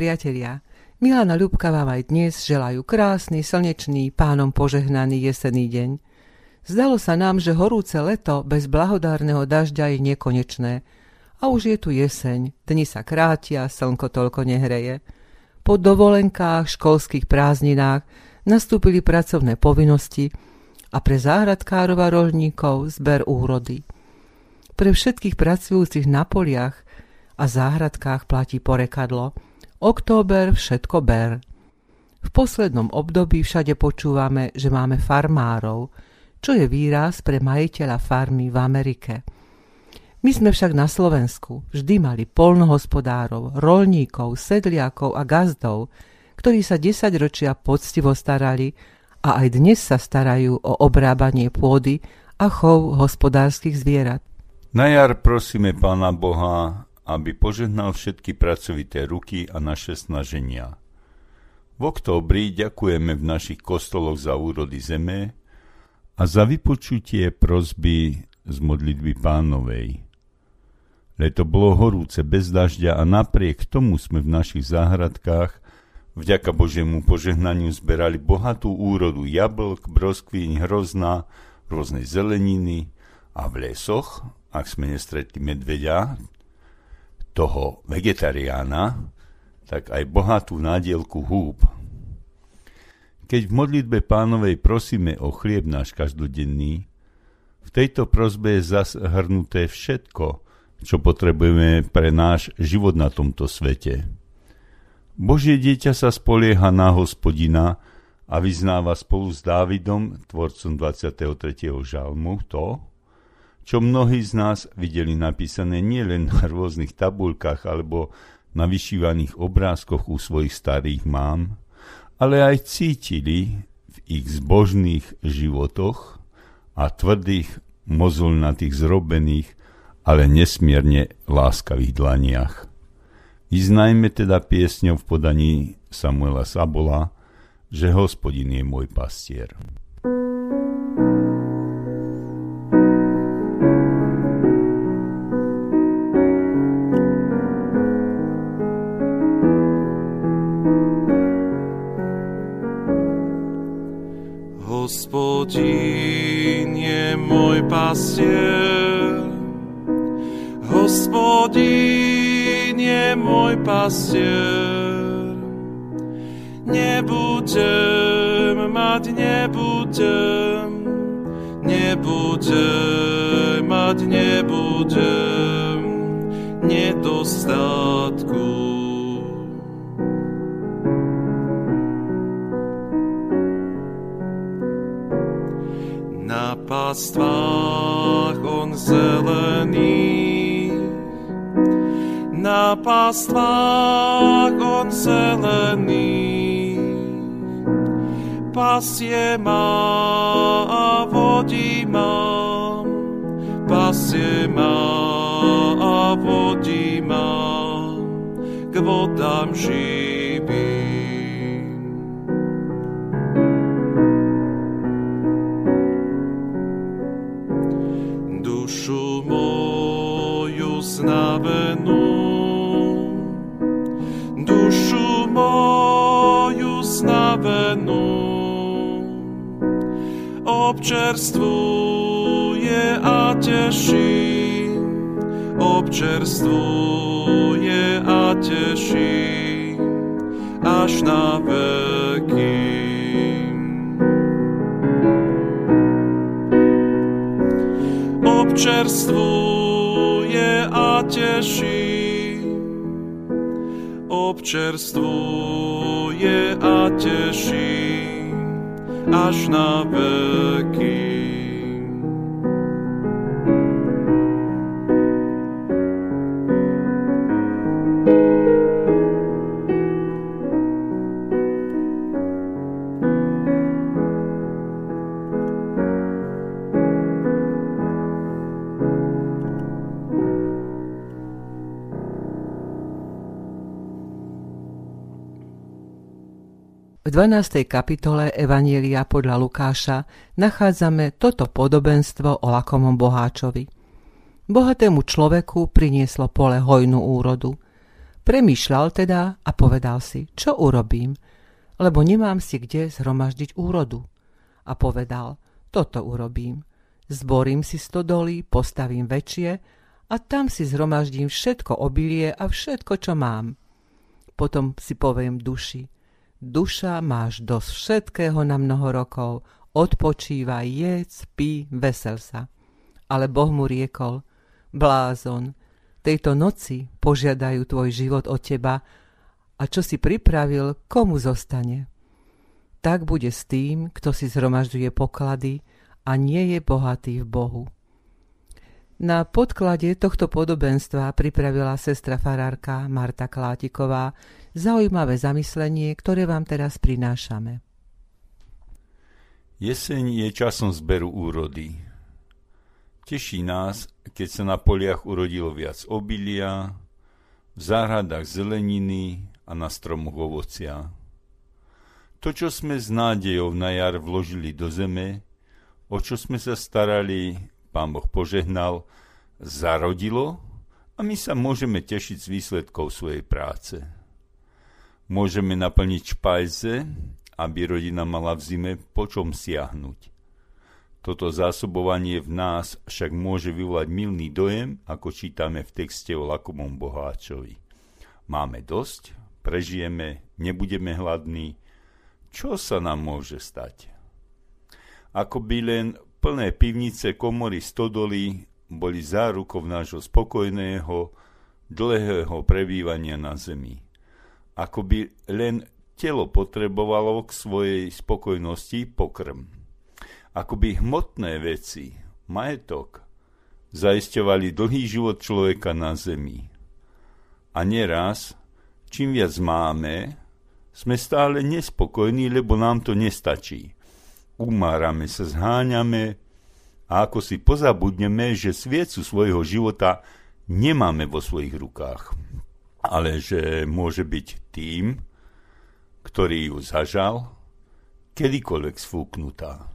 priatelia, Milana Ľubka vám aj dnes želajú krásny, slnečný, Pánom požehnaný jesenný deň. Zdalo sa nám, že horúce leto bez blahodárneho dažďa je nekonečné. A už je tu jeseň, dni sa krátia, slnko toľko nehreje. Po dovolenkách, školských prázdninách nastúpili pracovné povinnosti a pre záhradkárov a roľníkov zber úrody. Pre všetkých pracujúcich na poliach a záhradkách platí porekadlo: október všetko ber. V poslednom období všade počúvame, že máme farmárov, čo je výraz pre majiteľa farmy v Amerike. My sme však na Slovensku vždy mali poľnohospodárov, roľníkov, sedliakov a gazdov, ktorí sa 10 ročia poctivo starali a aj dnes sa starajú o obrábanie pôdy a chov hospodárskych zvierat. Na jar prosíme Pána Boha, aby požehnal všetky pracovité ruky a naše snaženia. V októbri ďakujeme v našich kostoloch za úrody zeme a za vypočutie prosby z modlitby Pánovej. Leto bolo horúce bez dažďa a napriek tomu sme v našich záhradkách vďaka Božiemu požehnaniu zberali bohatú úrodu jablk, broskvíň, hrozna, rôznej zeleniny a v lesoch, ak sme nestretli medveďa, toho vegetariána, tak aj bohatú nádielku húb. Keď v modlitbe Pánovej prosíme o chlieb náš každodenný, v tejto prosbe je zahrnuté všetko, čo potrebujeme pre náš život na tomto svete. Božie dieťa sa spolieha na Hospodina a vyznáva spolu s Dávidom, tvorcom 23. žalmu, to, čo mnohí z nás videli napísané nielen na rôznych tabuľkách alebo na vyšívaných obrázkoch u svojich starých mám, ale aj cítili v ich zbožných životoch a tvrdých, mozolnatých, zrobených, ale nesmierne láskavých dlaniach. Vyznajme teda piesňou v podaní Samuela Sabola, že Hospodin je môj pastier. Hospodin je môj pastier, Hospodin je môj pastier, nebudem mať nedostatku. Na pastvách on zelených, pasie ma a vodí ma, k vodám živým. Dušu moju znavenú, občerstvuje a teší, až na veky. Občerstvuje a teší až na veky. V 12. kapitole Evanjelia podľa Lukáša nachádzame toto podobenstvo o lakomom boháčovi. Bohatému človeku prinieslo pole hojnú úrodu. Premýšľal teda a povedal si, čo urobím, lebo nemám si kde zhromaždiť úrodu. A povedal, toto urobím. Zborím si stodoly, postavím väčšie a tam si zhromaždím všetko obilie a všetko, čo mám. Potom si poviem duši, duša, máš dosť všetkého na mnoho rokov, odpočívaj, jedz, pí, vesel sa. Ale Boh mu riekol, blázon, tejto noci požiadajú tvoj život od teba a čo si pripravil, komu zostane. Tak bude s tým, kto si zhromažďuje poklady a nie je bohatý v Bohu. Na podklade tohto podobenstva pripravila sestra farárka Marta Klátiková zaujímavé zamyslenie, ktoré vám teraz prinášame. Jeseň je časom zberu úrody. Teší nás, keď sa na poliach urodilo viac obilia, v záhradách zeleniny a na stromoch ovocia. To, čo sme s nádejou na jar vložili do zeme, o čo sme sa starali, Pán Boh požehnal, zarodilo a my sa môžeme tešiť z výsledkov svojej práce. Môžeme naplniť špajze, aby rodina mala v zime po čom siahnuť. Toto zásobovanie v nás však môže vyvolať mylný dojem, ako čítame v texte o lakomom boháčovi. Máme dosť, prežijeme, nebudeme hladní. Čo sa nám môže stať? Akoby len plné pivnice, komory, stodoly boli zárukou nášho spokojného, dlhého prebývania na zemi. Akoby len telo potrebovalo k svojej spokojnosti pokrm. Akoby hmotné veci, majetok, zaisťovali dlhý život človeka na zemi. A neraz, čím viac máme, sme stále nespokojní, lebo nám to nestačí. Umárame sa, zháňame a ako si pozabudneme, že sviecu svojho života nemáme vo svojich rukách, ale že môže byť tým, ktorý ju zažal, kedykoľvek sfúknutá.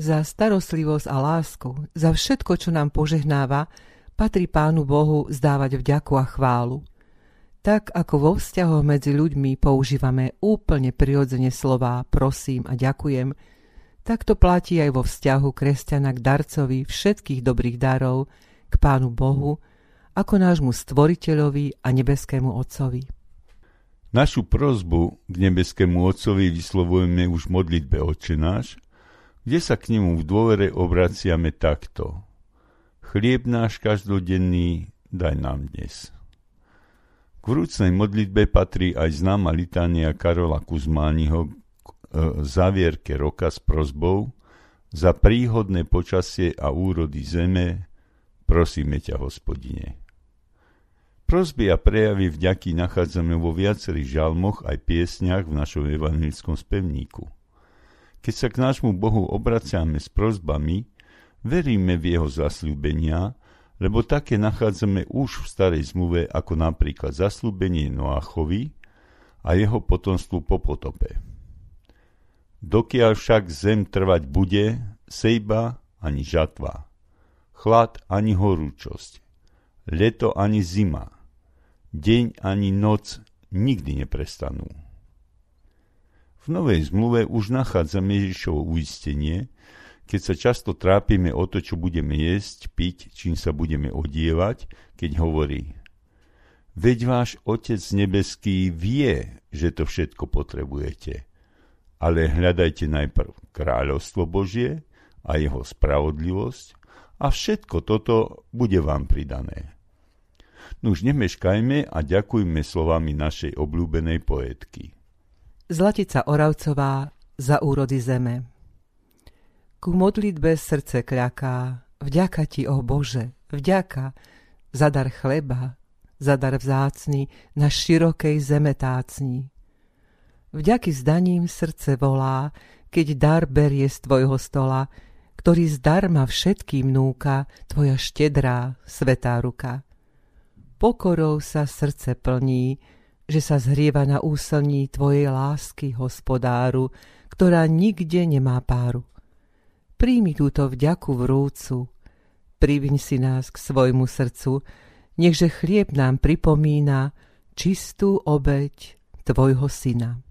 za starostlivosť a lásku, za všetko, čo nám požehnáva, patrí Pánu Bohu zdávať vďaku a chválu. Tak ako vo vzťahoch medzi ľuďmi používame úplne prirodzene slová prosím a ďakujem, tak to platí aj vo vzťahu kresťana k darcovi všetkých dobrých darov, k Pánu Bohu, ako nášmu Stvoriteľovi a nebeskému Otcovi. Našu prosbu k nebeskému Otcovi vyslovujeme už v modlitbe Otče náš, kde sa k nemu v dôvere obraciame takto. Chlieb náš každodenný daj nám dnes. K vrúcnej modlitbe patrí aj známa litánia Karola Kuzmániho k závierke roka s prosbou za príhodné počasie a úrody zeme, prosíme ťa, Hospodine. Prosby a prejavy vďaky nachádzame vo viacerých žalmoch aj piesňach v našom evanjelickom spevníku. Keď sa k nášmu Bohu obraciame s prosbami, veríme v jeho zasľúbenia, lebo také nachádzame už v starej zmluve, ako napríklad zasľúbenie Noachovi a jeho potomstvu po potope. Dokiaľ však zem trvať bude, sejba ani žatva, chlad ani horúčosť, leto ani zima, deň ani noc nikdy neprestanú. V novej zmluve už nachádzame Ježišovo uistenie, keď sa často trápime o to, čo budeme jesť, piť, čím sa budeme odievať, keď hovorí: Veď váš Otec nebeský vie, že to všetko potrebujete, ale hľadajte najprv kráľovstvo Božie a jeho spravodlivosť a všetko toto bude vám pridané. Nuž nemeškajme a ďakujme slovami našej obľúbenej poetky. Zlatica Oravcová za úrody zeme. Ku modlitbe srdce kľaká, vďaka ti, o Bože, vďaka za dar chleba, za dar vzácny na širokej zeme tácni. Vďaky zdaním srdce volá, keď dar berie z tvojho stola, ktorý zdarma všetkým núka tvoja štedrá, svätá ruka. Pokorou sa srdce plní, že sa zhrieva na úsilní tvojej lásky, Hospodáru, ktorá nikde nemá páru. Príjmi túto vďaku vrúcu, priviň si nás k svojmu srdcu, nechže chlieb nám pripomína čistú obeť tvojho Syna.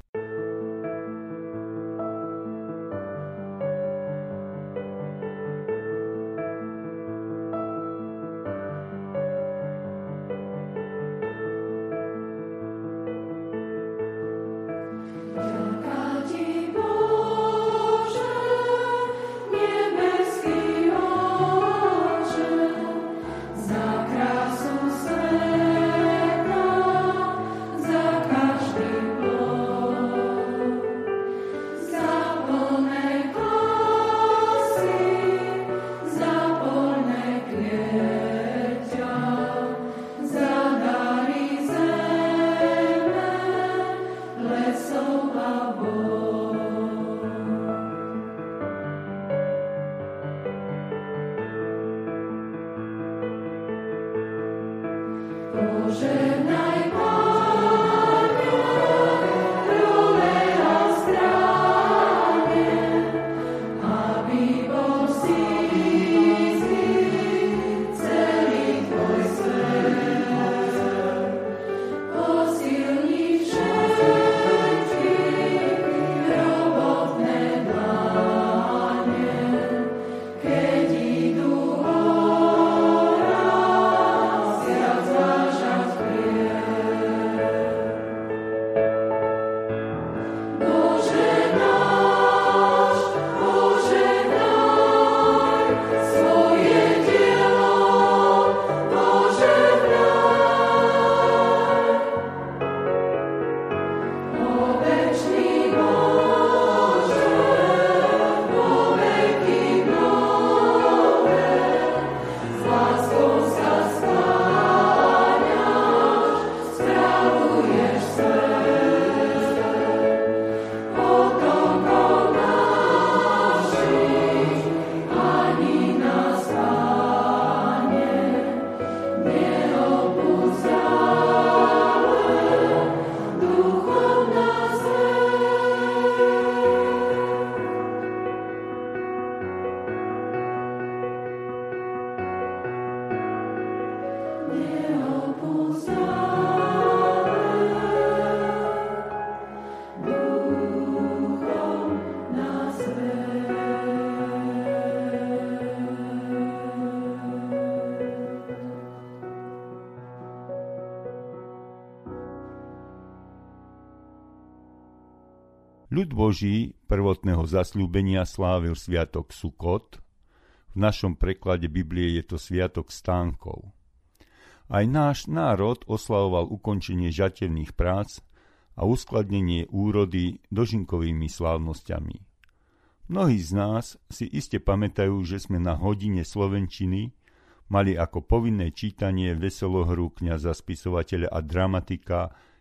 Ľud Boží prvotného zasľúbenia slávil sviatok Sukot, v našom preklade Biblie je to sviatok stánkov. Aj náš národ oslavoval ukončenie žatevných prác a uskladnenie úrody dožinkovými slávnosťami. Mnohí z nás si iste pamätajú, že sme na hodine slovenčiny mali ako povinné čítanie veselohru kňaza spisovateľa a dramatika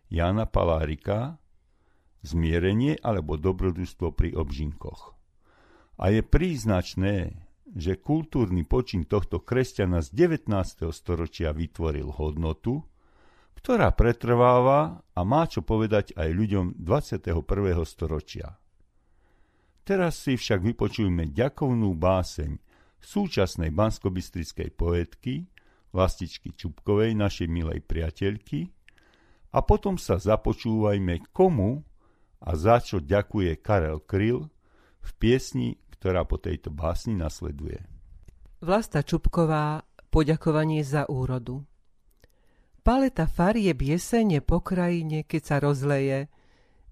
Jána Palárika Zmierenie alebo dobrodružstvo pri obžinkoch. A je príznačné, že kultúrny počin tohto kresťana z 19. storočia vytvoril hodnotu, ktorá pretrváva a má čo povedať aj ľuďom 21. storočia. Teraz si však vypočujme ďakovnú báseň súčasnej banskobystrickej poetky Vastičky Čubkovej, našej milej priateľky, a potom sa započúvajme, komu a za čo ďakuje Karel Kril v piesni, ktorá po tejto básni nasleduje. Vlasta Čubková, Poďakovanie za úrodu. Paleta farieb jesene po krajine, keď sa rozleje,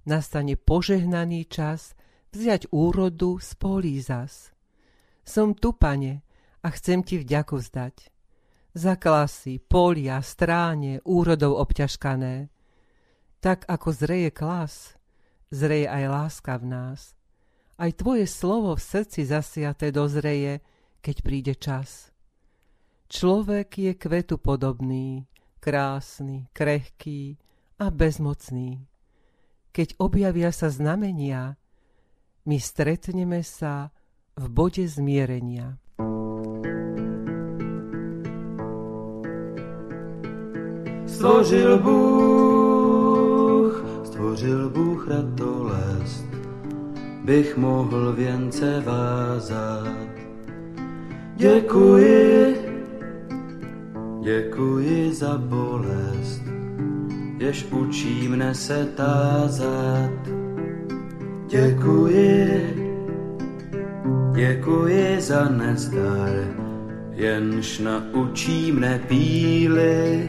nastane požehnaný čas vziať úrodu z polí zas. Som tu, Pane, a chcem ti vďaku vzdať za klasy, polia, stráne, úrodov obťažkané. Tak ako zreje klas, zreje aj láska v nás. Aj tvoje slovo v srdci zasiaté dozreje, keď príde čas. Človek je kvetu podobný, krásny, krehký a bezmocný. Keď objavia sa znamenia, my stretneme sa v bode zmierenia. Stvořil Bůh ratolest, bych mohl věnce vázat. Děkuji za bolest, jež učí mne se tázat. Děkuji za nezdar, jenž naučí mne píly.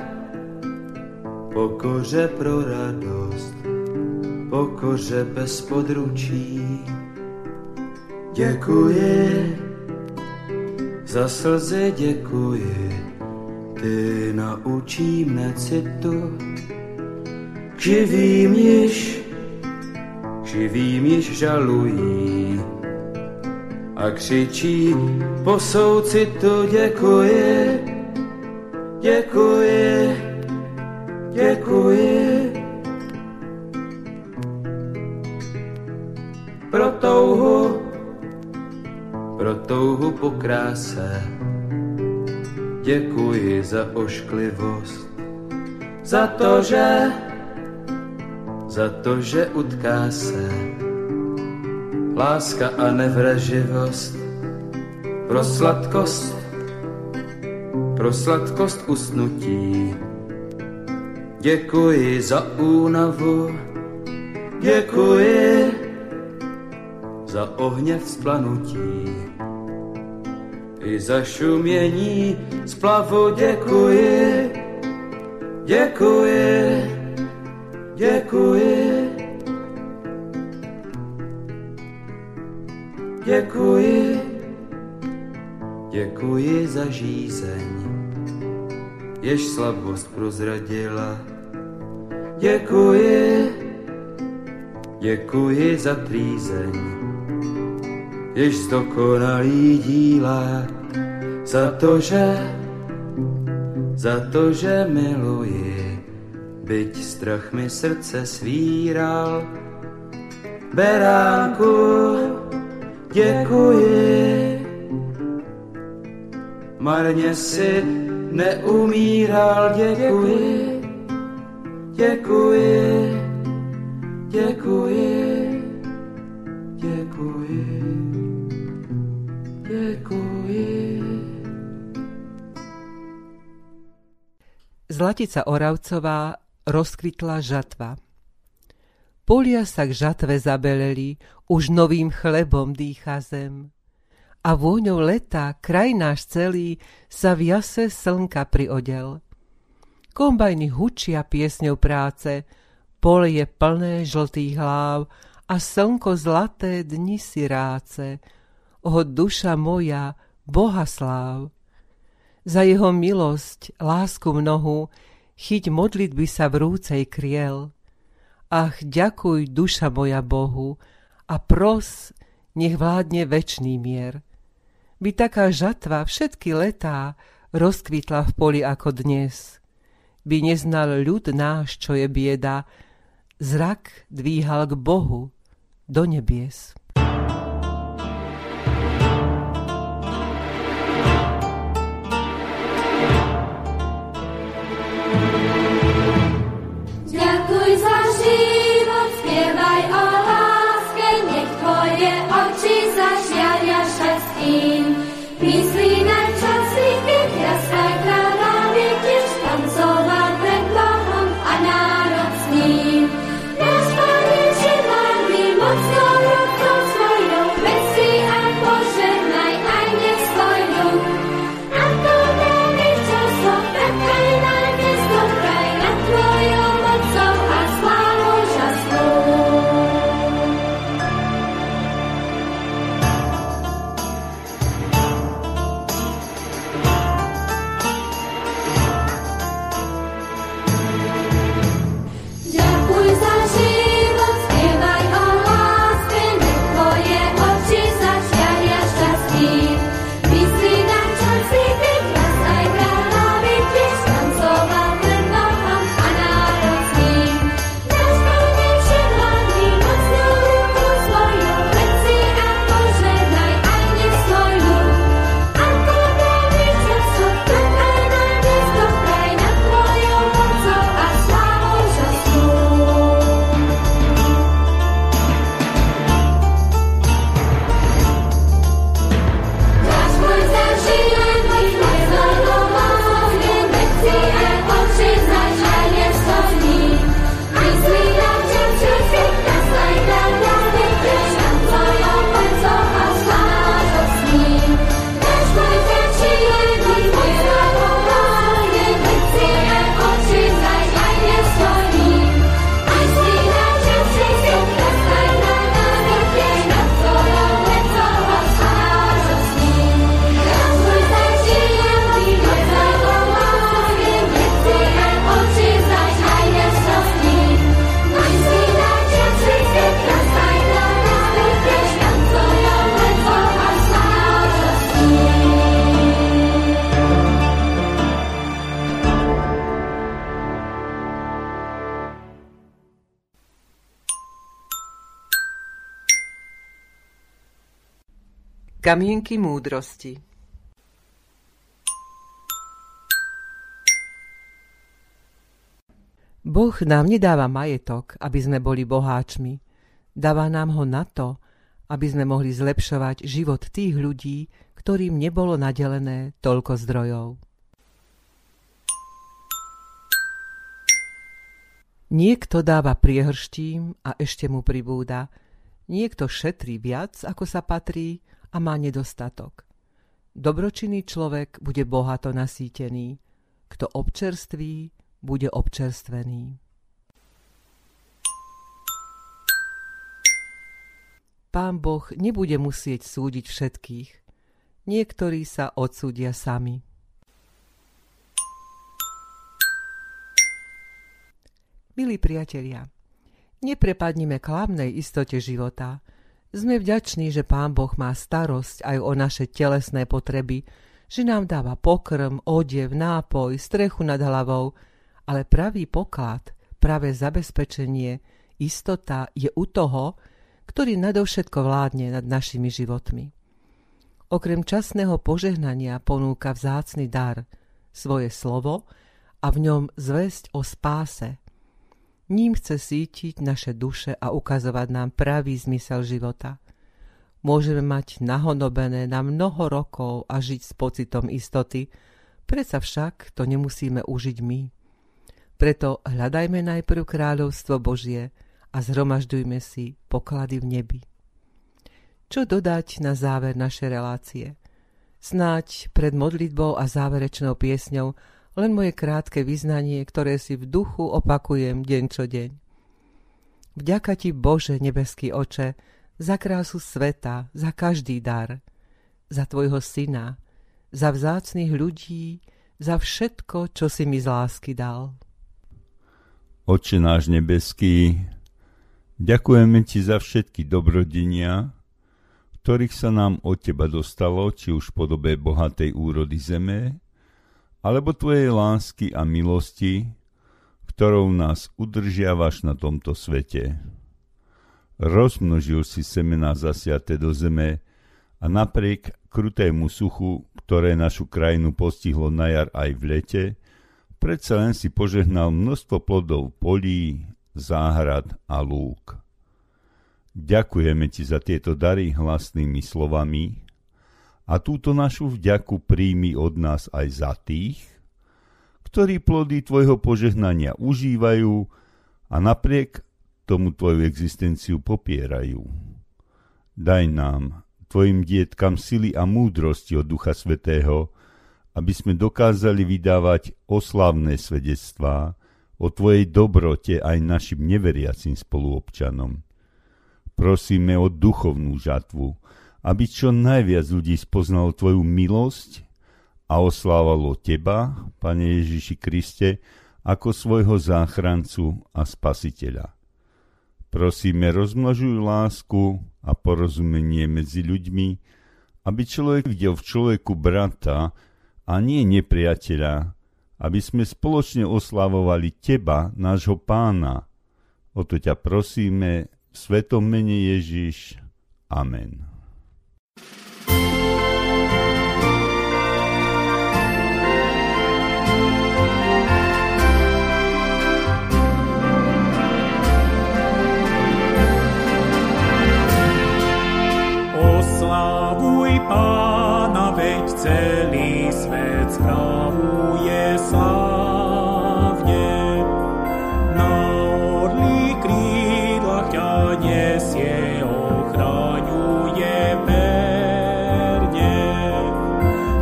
Pokoře pro radost, pokoře bez područí. Děkuji, za slzy děkuji, ty naučí mne citu. Živým již žalují a křičí po soucitu. Děkuji. Pro touhu po kráse, děkuji za ošklivost, za to, že utká se láska a nevraživost. Pro sladkost usnutí, děkuji za únavu. Děkuji za ohně vzplanutí i za šumění splavu. Děkuji za žízeň, jež slabost prozradila. Děkuji za plízeň, jež zdokonalí díla. Za to, že miluji, byť strach mi srdce svíral. Beránku, děkuji, marně si neumíral. Děkuji, děkuji, Zlatica Oravcová, rozkvitla žatva. Polia sa k žatve zabeleli, už novým chlebom dýcha zem. A vôňou leta kraj náš celý sa v jase slnka priodel. Kombajny hučia piesňou práce, pole je plné žltých hláv a slnko zlaté dni si ráce. O duša moja, Boha sláv! Za jeho milosť, lásku mnohu, chyť modlitby sa vrúcej kriel. Ach, ďakuj, duša moja Bohu, a pros, nech vládne večný mier. By taká žatva všetky letá rozkvitla v poli ako dnes. By neznal ľud náš, čo je bieda, zrak dvíhal k Bohu do nebies. Kamienky múdrosti. Boh nám nedáva majetok, aby sme boli boháčmi. Dáva nám ho na to, aby sme mohli zlepšovať život tých ľudí, ktorým nebolo nadelené toľko zdrojov. Niekto dáva priehrštím a ešte mu pribúda. Niekto šetrí viac, ako sa patrí, a má nedostatok. Dobročinný človek bude bohato nasýtený. Kto občerství, bude občerstvený. Pán Boh nebude musieť súdiť všetkých. Niektorí sa odsúdia sami. Milí priatelia, neprepadnime klamnej istote života. Sme vďační, že Pán Boh má starosť aj o naše telesné potreby, že nám dáva pokrm, odev, nápoj, strechu nad hlavou, ale pravý poklad, pravé zabezpečenie, istota je u toho, ktorý nadovšetko vládne nad našimi životmi. Okrem časného požehnania ponúka vzácny dar, svoje slovo a v ňom zvesť o spáse. Ním chce sítiť naše duše a ukazovať nám pravý zmysel života. Môžeme mať nahonobené na mnoho rokov a žiť s pocitom istoty, predsa však to nemusíme užiť my. Preto hľadajme najprv kráľovstvo Božie a zhromažďujme si poklady v nebi. Čo dodať na záver našej relácie? Snáď pred modlitbou a záverečnou piesňou len moje krátke vyznanie, ktoré si v duchu opakujem deň čo deň. Vďaka ti, Bože, nebeský Oče, za krásu sveta, za každý dar, za tvojho syna, za vzácnych ľudí, za všetko, čo si mi z lásky dal. Otče náš nebeský, ďakujeme ti za všetky dobrodinia, ktorých sa nám od teba dostalo, či už v podobe bohatej úrody zeme, alebo tvojej lásky a milosti, ktorou nás udržiavaš na tomto svete. Rozmnožil si semená zasiaté do zeme a napriek krutému suchu, ktoré našu krajinu postihlo na jar aj v lete, predsa len si požehnal množstvo plodov polí, záhrad a lúk. Ďakujeme ti za tieto dary hlasnými slovami a túto našu vďaku príjmi od nás aj za tých, ktorí plody tvojho požehnania užívajú a napriek tomu tvoju existenciu popierajú. Daj nám, tvojim dietkam, sily a múdrosti od Ducha Svätého, aby sme dokázali vydávať oslavné svedectvá o tvojej dobrote aj našim neveriacim spoluobčanom. Prosíme o duchovnú žatvu, aby čo najviac ľudí spoznalo tvoju milosť a oslávalo teba, Pane Ježiši Kriste, ako svojho záchrancu a spasiteľa. Prosíme, rozmnožuj lásku a porozumenie medzi ľuďmi, aby človek videl v človeku brata a nie nepriateľa, aby sme spoločne oslavovali teba, nášho Pána. O to ťa prosíme, v svetom mene Ježiš. Amen. Oslavuj Pána, veď celý svet spravuje slávne. Na orlí krídlach ťa nesie, ochraňuje verne.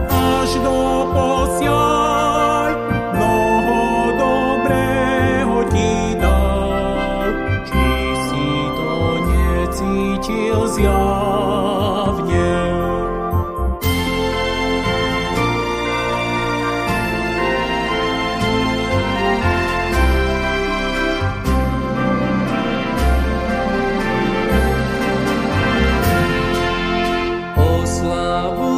Až doposiaľ mnoho dobrého ti dal, či si to necítil zjavne. Slavu